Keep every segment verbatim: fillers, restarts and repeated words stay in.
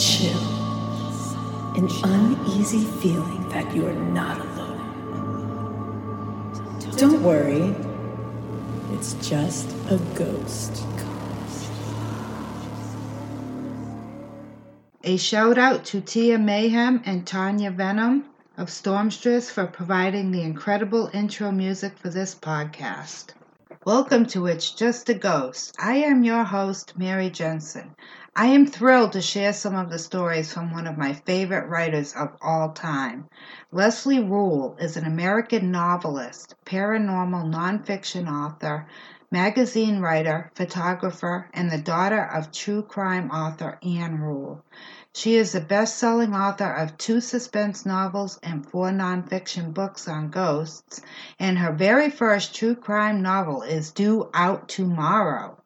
chill, an uneasy feeling that you are not alone. Don't worry, it's just a ghost. A shout out to Tia Mayhem and Tanya Venom of Stormstress for providing the incredible intro music for this podcast. Welcome to It's Just a Ghost. I am your host, Mary Jensen. I am thrilled to share some of the stories from one of my favorite writers of all time. Leslie Rule is an American novelist, paranormal nonfiction author, magazine writer, photographer, and the daughter of true crime author Ann Rule. She is the best-selling author of two suspense novels and four nonfiction books on ghosts, and her very first true crime novel is due out tomorrow.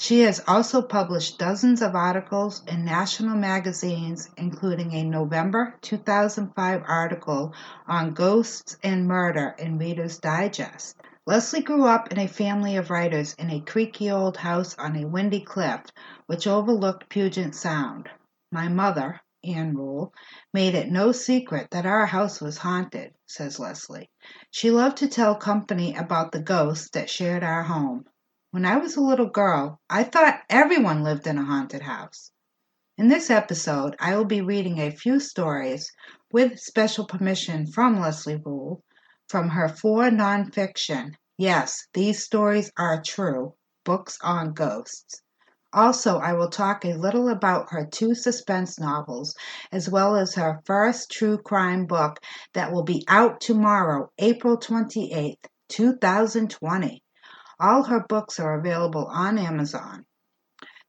She has also published dozens of articles in national magazines, including a November two thousand five article on ghosts and murder in Reader's Digest. Leslie grew up in a family of writers in a creaky old house on a windy cliff, which overlooked Puget Sound. My mother, Ann Rule, made it no secret that our house was haunted, says Leslie. She loved to tell company about the ghosts that shared our home. When I was a little girl, I thought everyone lived in a haunted house. In this episode, I will be reading a few stories with special permission from Leslie Rule from her four nonfiction, yes, these stories are true, books on ghosts. Also, I will talk a little about her two suspense novels, as well as her first true crime book that will be out tomorrow, April twenty-eighth, twenty twenty. All her books are available on Amazon.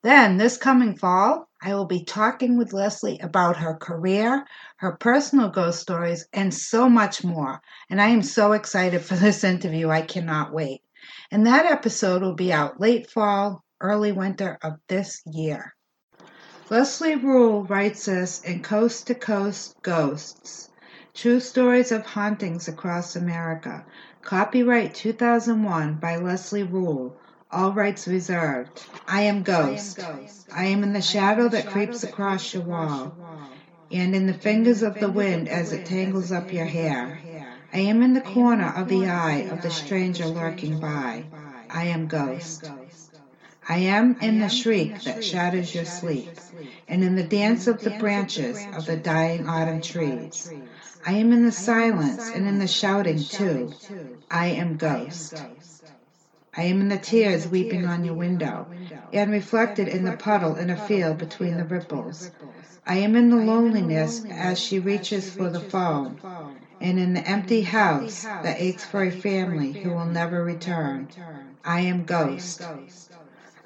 Then, this coming fall, I will be talking with Leslie about her career, her personal ghost stories, and so much more. And I am so excited for this interview. I cannot wait. And that episode will be out late fall, early winter of this year. Leslie Rule writes us in Coast to Coast Ghosts, True Stories of Hauntings Across America. Copyright two thousand one by Leslie Rule. All rights reserved. I am ghost. I am, ghost. I am in the shadow that creeps across your wall, and in the fingers of the wind as it tangles up your hair. I am in the corner of the eye of the stranger lurking by. I am ghost. I am in the shriek that shatters your sleep, and in the dance of the branches of the dying autumn trees. I am in the silence and in the shouting too. I am ghost. I am in the tears weeping on your window, and reflected in the puddle in a field between the ripples. I am in the loneliness as she reaches for the phone, and in the empty house that aches for a family who will never return. I am ghost.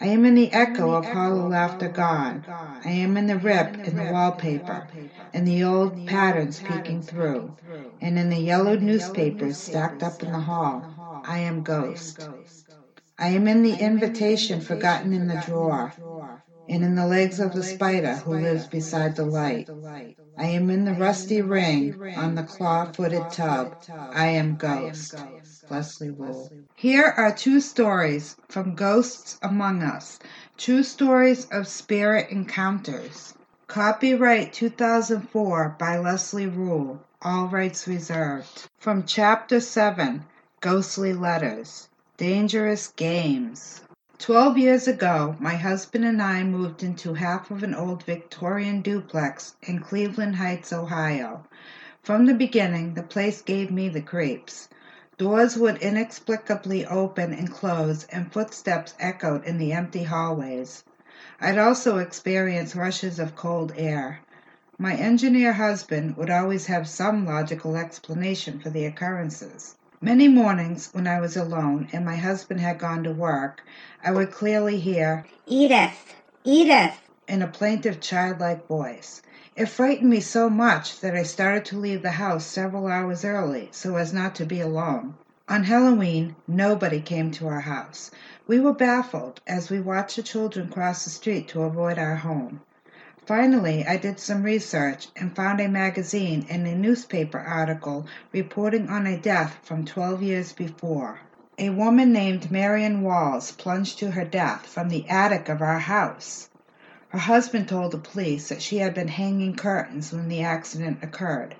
I am in the echo of hollow laughter gone. I am in the rip in the wallpaper, in the old patterns peeking through, and in the yellowed newspapers stacked up in the hall. I am ghost. I am in the invitation forgotten in the drawer, and in the legs of the spider who lives beside the light. I am in the rusty ring on the claw-footed tub. I am ghost. Leslie Rule. Here are two stories from Ghosts Among Us, True Stories of Spirit Encounters. Copyright two thousand four by Leslie Rule. All rights reserved. From Chapter seven, Ghostly Letters. Dangerous Games. Twelve years ago, my husband and I moved into half of an old Victorian duplex in Cleveland Heights, Ohio. From the beginning, the place gave me the creeps. Doors would inexplicably open and close, and footsteps echoed in the empty hallways. I'd also experience rushes of cold air. My engineer husband would always have some logical explanation for the occurrences. Many mornings when I was alone and my husband had gone to work, I would clearly hear, "Edith, Edith," in a plaintive childlike voice. It frightened me so much that I started to leave the house several hours early so as not to be alone. On Halloween, nobody came to our house. We were baffled as we watched the children cross the street to avoid our home. Finally, I did some research and found a magazine and a newspaper article reporting on a death from twelve years before. A woman named Marian Walls plunged to her death from the attic of our house. Her husband told the police that she had been hanging curtains when the accident occurred,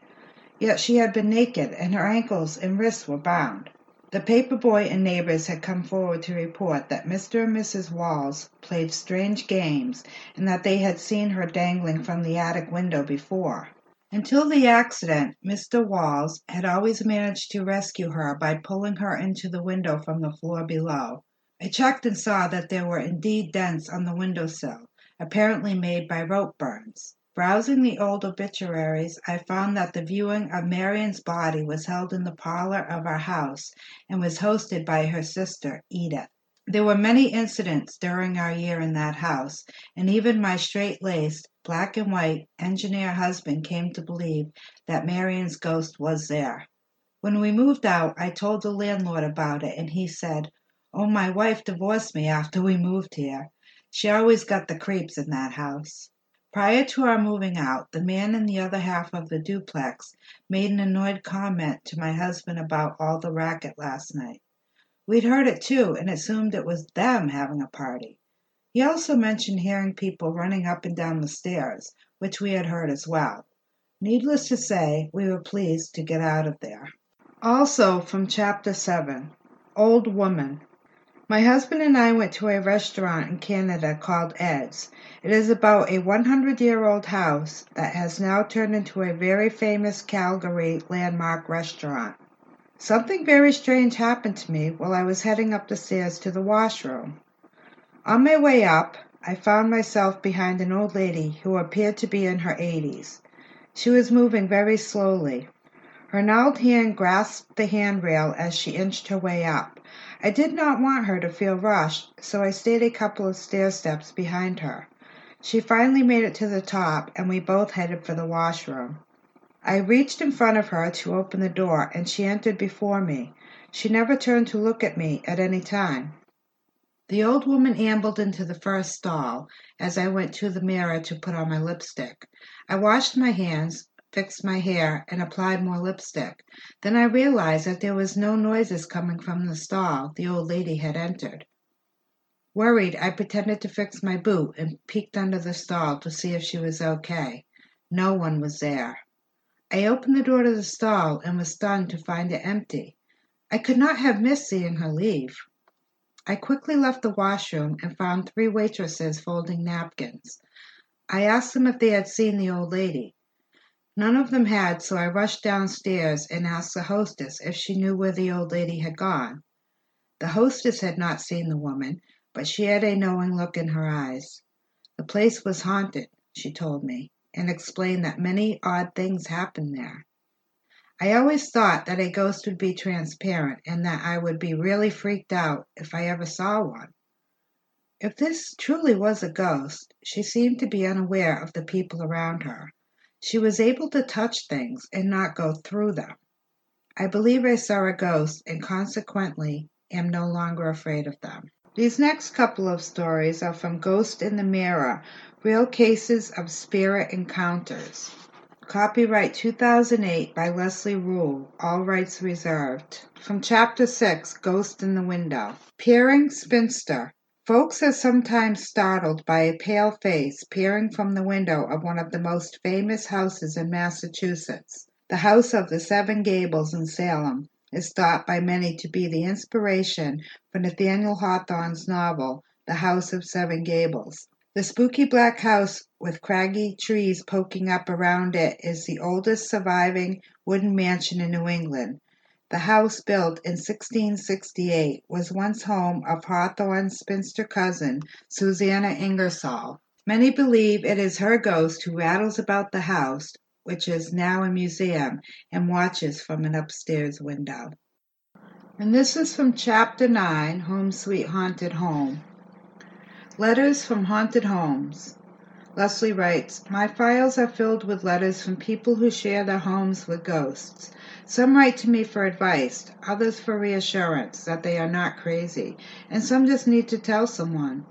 yet she had been naked and her ankles and wrists were bound. The paper boy and neighbors had come forward to report that Mister and Missus Walls played strange games and that they had seen her dangling from the attic window before. Until the accident, Mister Walls had always managed to rescue her by pulling her into the window from the floor below. I checked and saw that there were indeed dents on the windowsill, apparently made by rope burns. Browsing the old obituaries, I found that the viewing of Marian's body was held in the parlor of our house and was hosted by her sister, Edith. There were many incidents during our year in that house, and even my straight-laced, black-and-white engineer husband came to believe that Marian's ghost was there. When we moved out, I told the landlord about it, and he said, "Oh, my wife divorced me after we moved here. She always got the creeps in that house." Prior to our moving out, the man in the other half of the duplex made an annoyed comment to my husband about all the racket last night. We'd heard it too and assumed it was them having a party. He also mentioned hearing people running up and down the stairs, which we had heard as well. Needless to say, we were pleased to get out of there. Also from Chapter seven, Old Woman. My husband and I went to a restaurant in Canada called Ed's. It is about a one hundred year old house that has now turned into a very famous Calgary landmark restaurant. Something very strange happened to me while I was heading up the stairs to the washroom. On my way up, I found myself behind an old lady who appeared to be in her eighties. She was moving very slowly. Her gnarled hand grasped the handrail as she inched her way up. I did not want her to feel rushed, so I stayed a couple of stair steps behind her. She finally made it to the top, and we both headed for the washroom. I reached in front of her to open the door, and she entered before me. She never turned to look at me at any time. The old woman ambled into the first stall as I went to the mirror to put on my lipstick. I washed my hands, fixed my hair, and applied more lipstick. Then I realized that there was no noises coming from the stall the old lady had entered. Worried, I pretended to fix my boot and peeked under the stall to see if she was okay. No one was there. I opened the door to the stall and was stunned to find it empty. I could not have missed seeing her leave. I quickly left the washroom and found three waitresses folding napkins. I asked them if they had seen the old lady. None of them had, so I rushed downstairs and asked the hostess if she knew where the old lady had gone. The hostess had not seen the woman, but she had a knowing look in her eyes. The place was haunted, she told me, and explained that many odd things happened there. I always thought that a ghost would be transparent and that I would be really freaked out if I ever saw one. If this truly was a ghost, she seemed to be unaware of the people around her. She was able to touch things and not go through them. I believe I saw a ghost and consequently am no longer afraid of them. These next couple of stories are from Ghost in the Mirror, Real Cases of Spirit Encounters. Copyright two thousand eight by Leslie Rule, all rights reserved. From Chapter six, Ghost in the Window. Peering Spinster. Folks are sometimes startled by a pale face peering from the window of one of the most famous houses in Massachusetts. The House of the Seven Gables in Salem is thought by many to be the inspiration for Nathaniel Hawthorne's novel, The House of Seven Gables. The spooky black house with craggy trees poking up around it is the oldest surviving wooden mansion in New England. The house, built in sixteen sixty-eight, was once home of Hawthorne's spinster cousin, Susanna Ingersoll. Many believe it is her ghost who rattles about the house, which is now a museum, and watches from an upstairs window. And this is from Chapter nine, Home Sweet Haunted Home. Letters from Haunted Homes. Leslie writes, "My files are filled with letters from people who share their homes with ghosts. Some write to me for advice, others for reassurance that they are not crazy, and some just need to tell someone.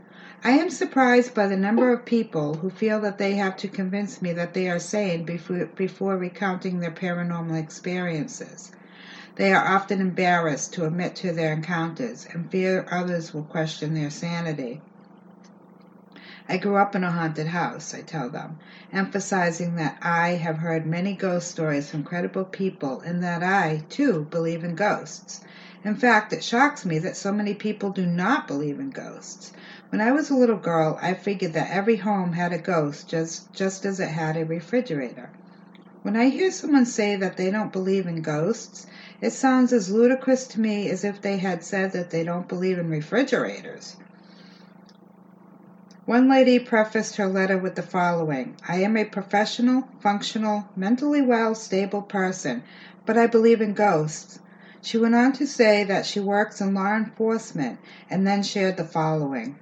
I am surprised by the number of people who feel that they have to convince me that they are sane before, before recounting their paranormal experiences. They are often embarrassed to admit to their encounters and fear others will question their sanity. I grew up in a haunted house, I tell them, emphasizing that I have heard many ghost stories from credible people and that I, too, believe in ghosts. In fact, it shocks me that so many people do not believe in ghosts. When I was a little girl, I figured that every home had a ghost just, just as it had a refrigerator. When I hear someone say that they don't believe in ghosts, it sounds as ludicrous to me as if they had said that they don't believe in refrigerators. One lady prefaced her letter with the following: I am a professional, functional, mentally well, stable person, but I believe in ghosts. She went on to say that she works in law enforcement and then shared the following.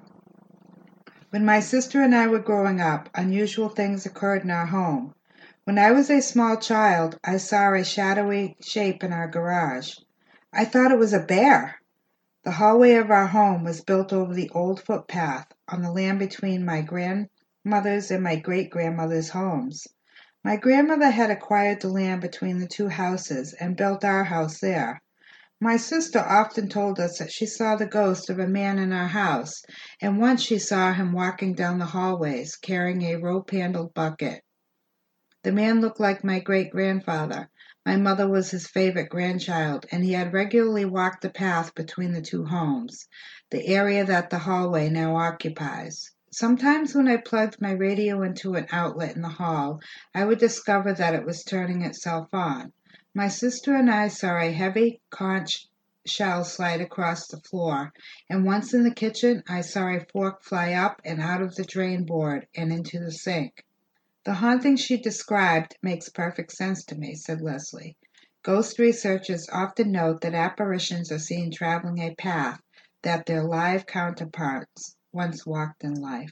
When my sister and I were growing up, unusual things occurred in our home. When I was a small child, I saw a shadowy shape in our garage. I thought it was a bear. The hallway of our home was built over the old footpath on the land between my grandmother's and my great-grandmother's homes. My grandmother had acquired the land between the two houses and built our house there. My sister often told us that she saw the ghost of a man in our house, and once she saw him walking down the hallways carrying a rope-handled bucket. The man looked like my great-grandfather. My mother was his favorite grandchild, and he had regularly walked the path between the two homes, the area that the hallway now occupies. Sometimes when I plugged my radio into an outlet in the hall, I would discover that it was turning itself on. My sister and I saw a heavy conch shell slide across the floor, and once in the kitchen, I saw a fork fly up and out of the drain board and into the sink. The haunting she described makes perfect sense to me, said Leslie. Ghost researchers often note that apparitions are seen traveling a path that their live counterparts once walked in life.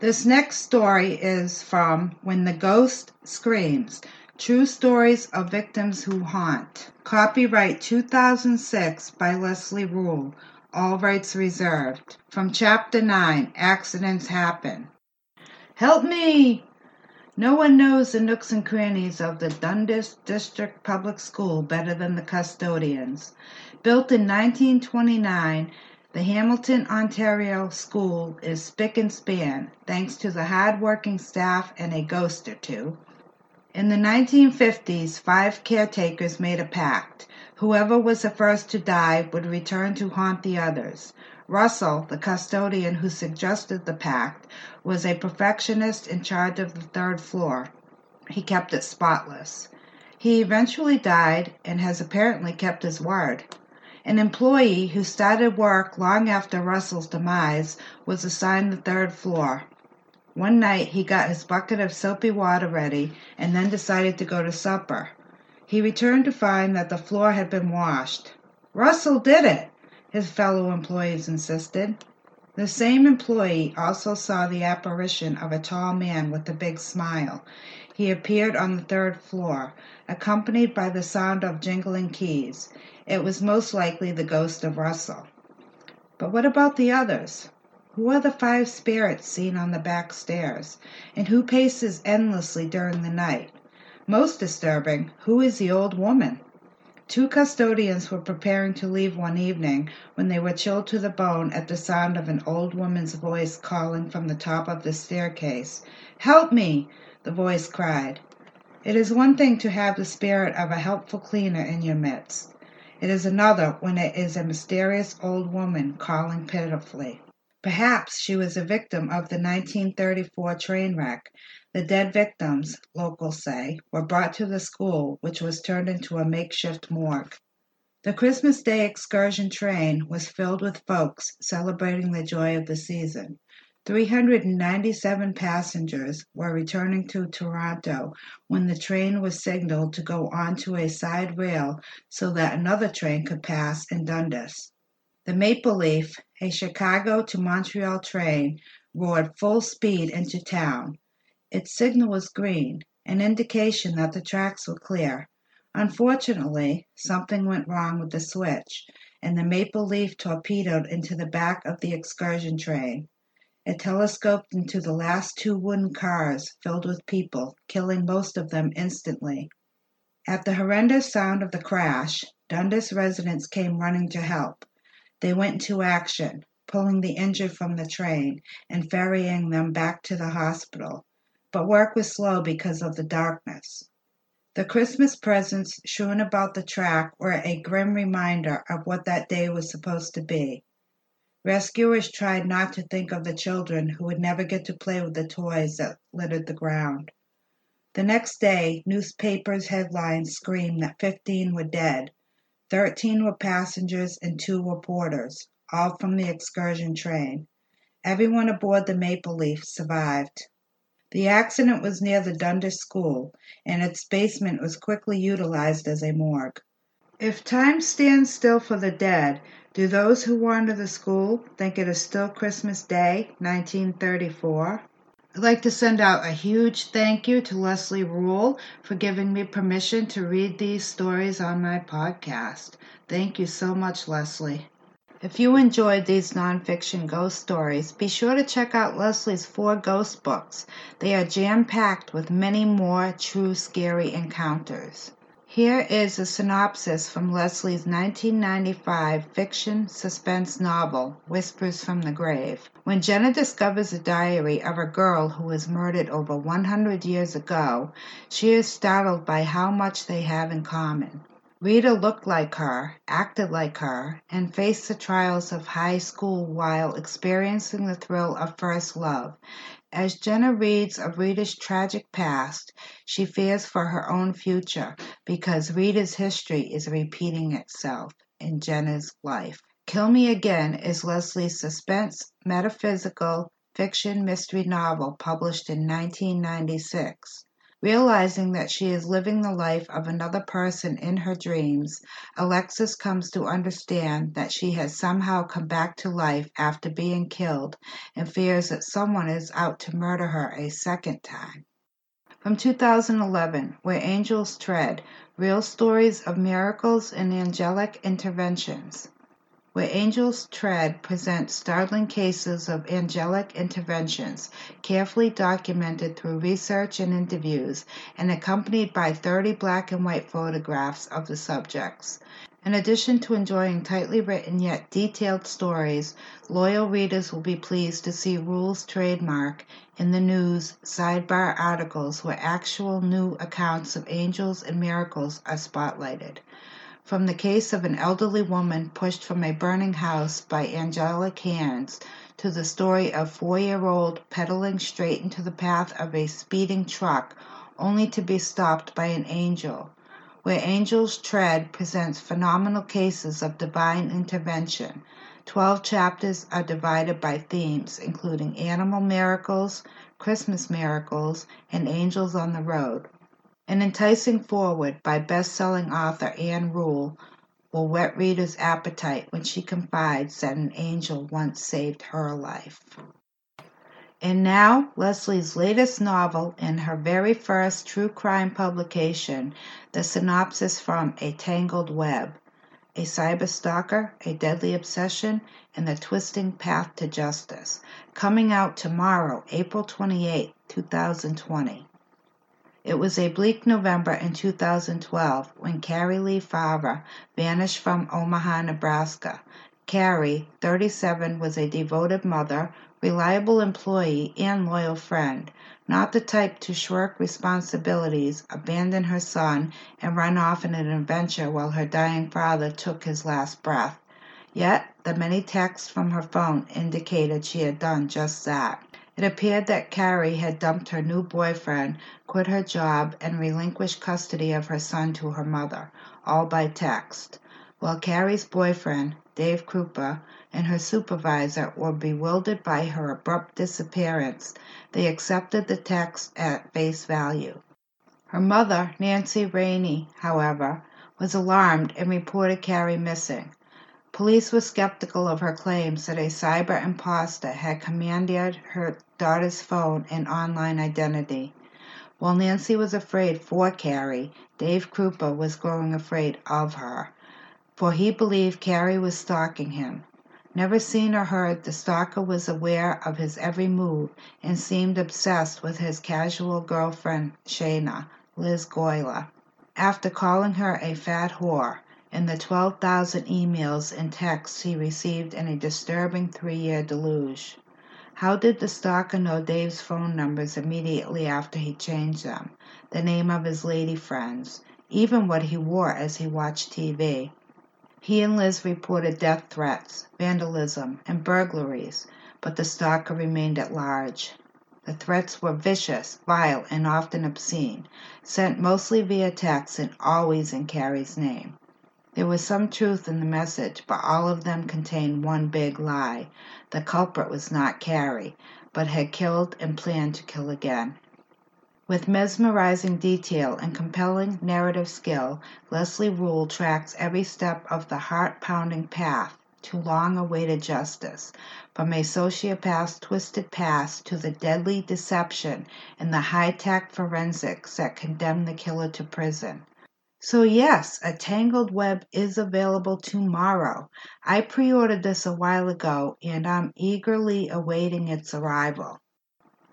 This next story is from When the Ghost Screams, True Stories of Victims Who Haunt. Copyright two thousand six by Leslie Rule, all rights reserved. From Chapter nine, Accidents Happen. Help me! No one knows the nooks and crannies of the Dundas District Public School better than the custodians. Built in nineteen twenty-nine, the Hamilton, Ontario school is spick and span, thanks to the hard-working staff and a ghost or two. In the nineteen fifties, five caretakers made a pact. Whoever was the first to die would return to haunt the others. Russell, the custodian who suggested the pact, was a perfectionist in charge of the third floor. He kept it spotless. He eventually died and has apparently kept his word. An employee who started work long after Russell's demise was assigned the third floor. One night he got his bucket of soapy water ready and then decided to go to supper. He returned to find that the floor had been washed. Russell did it! His fellow employees insisted. The same employee also saw the apparition of a tall man with a big smile. He appeared on the third floor, accompanied by the sound of jingling keys. It was most likely the ghost of Russell. But what about the others? Who are the five spirits seen on the back stairs? And who paces endlessly during the night? Most disturbing, who is the old woman? Two custodians were preparing to leave one evening when they were chilled to the bone at the sound of an old woman's voice calling from the top of the staircase. "Help me!" the voice cried. It is one thing to have the spirit of a helpful cleaner in your midst. It is another when it is a mysterious old woman calling pitifully. Perhaps she was a victim of the nineteen thirty-four train wreck. The dead victims, locals say, were brought to the school, which was turned into a makeshift morgue. The Christmas Day excursion train was filled with folks celebrating the joy of the season. three hundred ninety-seven passengers were returning to Toronto when the train was signaled to go onto a side rail so that another train could pass in Dundas. The Maple Leaf, a Chicago to Montreal train, roared full speed into town. Its signal was green, an indication that the tracks were clear. Unfortunately, something went wrong with the switch, and the Maple Leaf torpedoed into the back of the excursion train. It telescoped into the last two wooden cars filled with people, killing most of them instantly. At the horrendous sound of the crash, Dundas residents came running to help. They went into action, pulling the injured from the train and ferrying them back to the hospital, but work was slow because of the darkness. The Christmas presents strewn about the track were a grim reminder of what that day was supposed to be. Rescuers tried not to think of the children who would never get to play with the toys that littered the ground. The next day, newspapers' headlines screamed that fifteen were dead, thirteen were passengers and two were porters, all from the excursion train. Everyone aboard the Maple Leaf survived. The accident was near the Dundas School, and its basement was quickly utilized as a morgue. If time stands still for the dead, do those who wander the school think it is still Christmas Day, nineteen thirty-four? I'd like to send out a huge thank you to Leslie Rule for giving me permission to read these stories on my podcast. Thank you so much, Leslie. If you enjoyed these nonfiction ghost stories, be sure to check out Leslie's four ghost books. They are jam-packed with many more true scary encounters. Here is a synopsis from Leslie's nineteen ninety-five fiction suspense novel, Whispers from the Grave. When Jenna discovers a diary of a girl who was murdered over one hundred years ago, she is startled by how much they have in common. Rita looked like her, acted like her, and faced the trials of high school while experiencing the thrill of first love. As Jenna reads of Rita's tragic past, she fears for her own future because Rita's history is repeating itself in Jenna's life. Kill Me Again is Leslie's suspense metaphysical fiction mystery novel published in nineteen ninety-six. Realizing that she is living the life of another person in her dreams, Alexis comes to understand that she has somehow come back to life after being killed and fears that someone is out to murder her a second time. From two thousand eleven, Where Angels Tread, Real Stories of Miracles and Angelic Interventions. Where Angels Tread presents startling cases of angelic interventions, carefully documented through research and interviews, and accompanied by thirty black and white photographs of the subjects. In addition to enjoying tightly written yet detailed stories, loyal readers will be pleased to see Rule's trademark in the news sidebar articles where actual new accounts of angels and miracles are spotlighted. From the case of an elderly woman pushed from a burning house by angelic hands to the story of a four-year-old pedaling straight into the path of a speeding truck only to be stopped by an angel, Where Angels Tread presents phenomenal cases of divine intervention. Twelve chapters are divided by themes, including animal miracles, Christmas miracles, and angels on the road. An enticing foreword by best-selling author Ann Rule will whet readers' appetite when she confides that an angel once saved her life. And now, Leslie's latest novel and her very first true crime publication, the synopsis from A Tangled Web, A Cyberstalker, A Deadly Obsession, and the Twisting Path to Justice, coming out tomorrow, April twenty-eighth, two thousand twenty. It was a bleak November in two thousand twelve when Carrie Lee Farver vanished from Omaha, Nebraska. Carrie, thirty-seven, was a devoted mother, reliable employee, and loyal friend, not the type to shirk responsibilities, abandon her son, and run off in an adventure while her dying father took his last breath. Yet, the many texts from her phone indicated she had done just that. It appeared that Carrie had dumped her new boyfriend, quit her job, and relinquished custody of her son to her mother, all by text. While Carrie's boyfriend, Dave Krupa, and her supervisor were bewildered by her abrupt disappearance, they accepted the text at face value. Her mother, Nancy Rainey, however, was alarmed and reported Carrie missing. Police were skeptical of her claims that a cyber imposter had commandeered her daughter's phone and online identity. While Nancy was afraid for Carrie, Dave Krupa was growing afraid of her, for he believed Carrie was stalking him. Never seen or heard, the stalker was aware of his every move and seemed obsessed with his casual girlfriend, Shayna, Liz Goyler. After calling her a fat whore, in the twelve thousand emails and texts he received in a disturbing three-year deluge. How did the stalker know Dave's phone numbers immediately after he changed them, the name of his lady friends, even what he wore as he watched T V? He and Liz reported death threats, vandalism, and burglaries, but the stalker remained at large. The threats were vicious, vile, and often obscene, sent mostly via text and always in Carrie's name. There was some truth in the message, but all of them contained one big lie. The culprit was not Carrie, but had killed and planned to kill again. With mesmerizing detail and compelling narrative skill, Leslie Rule tracks every step of the heart-pounding path to long-awaited justice, from a sociopath's twisted past to the deadly deception and the high-tech forensics that condemned the killer to prison. So yes, A Tangled Web is available tomorrow. I pre-ordered this a while ago, and I'm eagerly awaiting its arrival.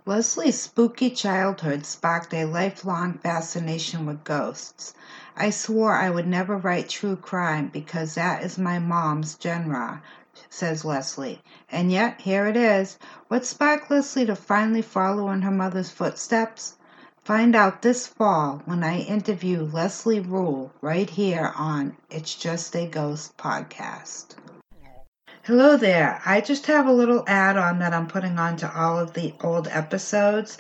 Leslie's spooky childhood sparked a lifelong fascination with ghosts. I swore I would never write true crime because that is my mom's genre, says Leslie. And yet, here it is. What sparked Leslie to finally follow in her mother's footsteps? Find out this fall when I interview Leslie Rule right here on It's Just a Ghost podcast. Hello there. I just have a little add-on that I'm putting on to all of the old episodes.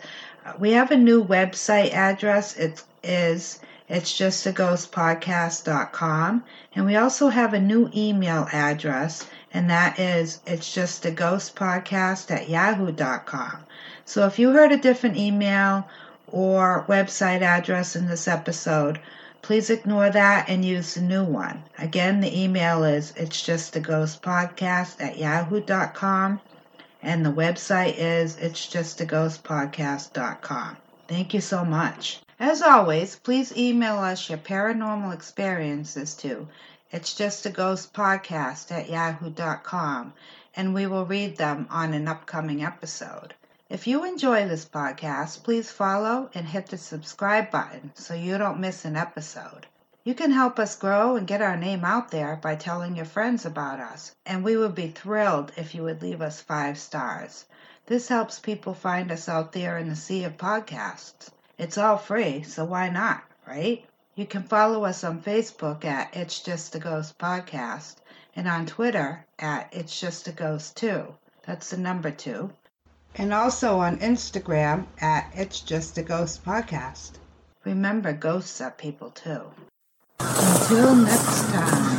We have a new website address. It is it's just a ghost podcast dot com, and we also have a new email address, and that is it's just a ghost podcast at yahoo dot com. So if you heard a different email or website address in this episode, please ignore that and use the new one. Again, the email is it's just a ghost podcast at yahoo dot com, and the website is it's just a ghost podcast dot com. Thank you so much. As always, please email us your paranormal experiences to it's just a ghost podcast at yahoo dot com, and we will read them on an upcoming episode. If you enjoy this podcast, please follow and hit the subscribe button so you don't miss an episode. You can help us grow and get our name out there by telling your friends about us, and we would be thrilled if you would leave us five stars. This helps people find us out there in the sea of podcasts. It's all free, so why not, right? You can follow us on Facebook at It's Just a Ghost Podcast and on Twitter at It's Just a Ghost two. That's the number two. And also on Instagram at It's Just a Ghost Podcast. Remember, ghosts are people too. Until next time.